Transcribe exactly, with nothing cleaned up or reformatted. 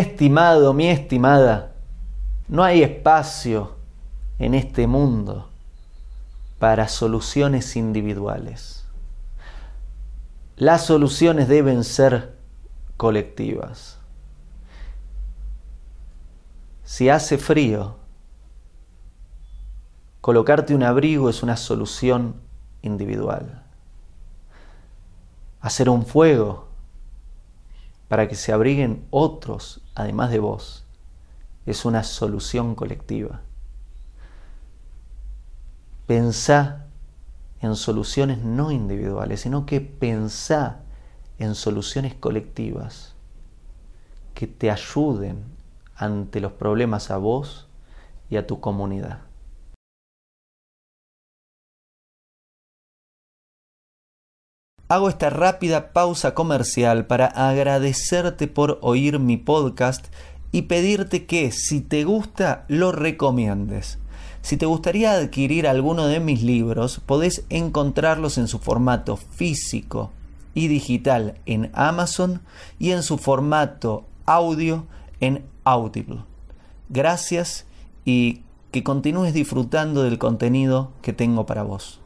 estimado, mi estimada, no hay espacio en este mundo para soluciones individuales. Las soluciones deben ser colectivas. Si hace frío, colocarte un abrigo es una solución individual. Hacer un fuego para que se abriguen otros, además de vos, es una solución colectiva. Pensá en soluciones no individuales, sino que pensá en soluciones colectivas que te ayuden ante los problemas a vos y a tu comunidad. Hago esta rápida pausa comercial para agradecerte por oír mi podcast y pedirte que, si te gusta, lo recomiendes. Si te gustaría adquirir alguno de mis libros, podés encontrarlos en su formato físico y digital en Amazon y en su formato audio en Audible. Gracias y que continúes disfrutando del contenido que tengo para vos.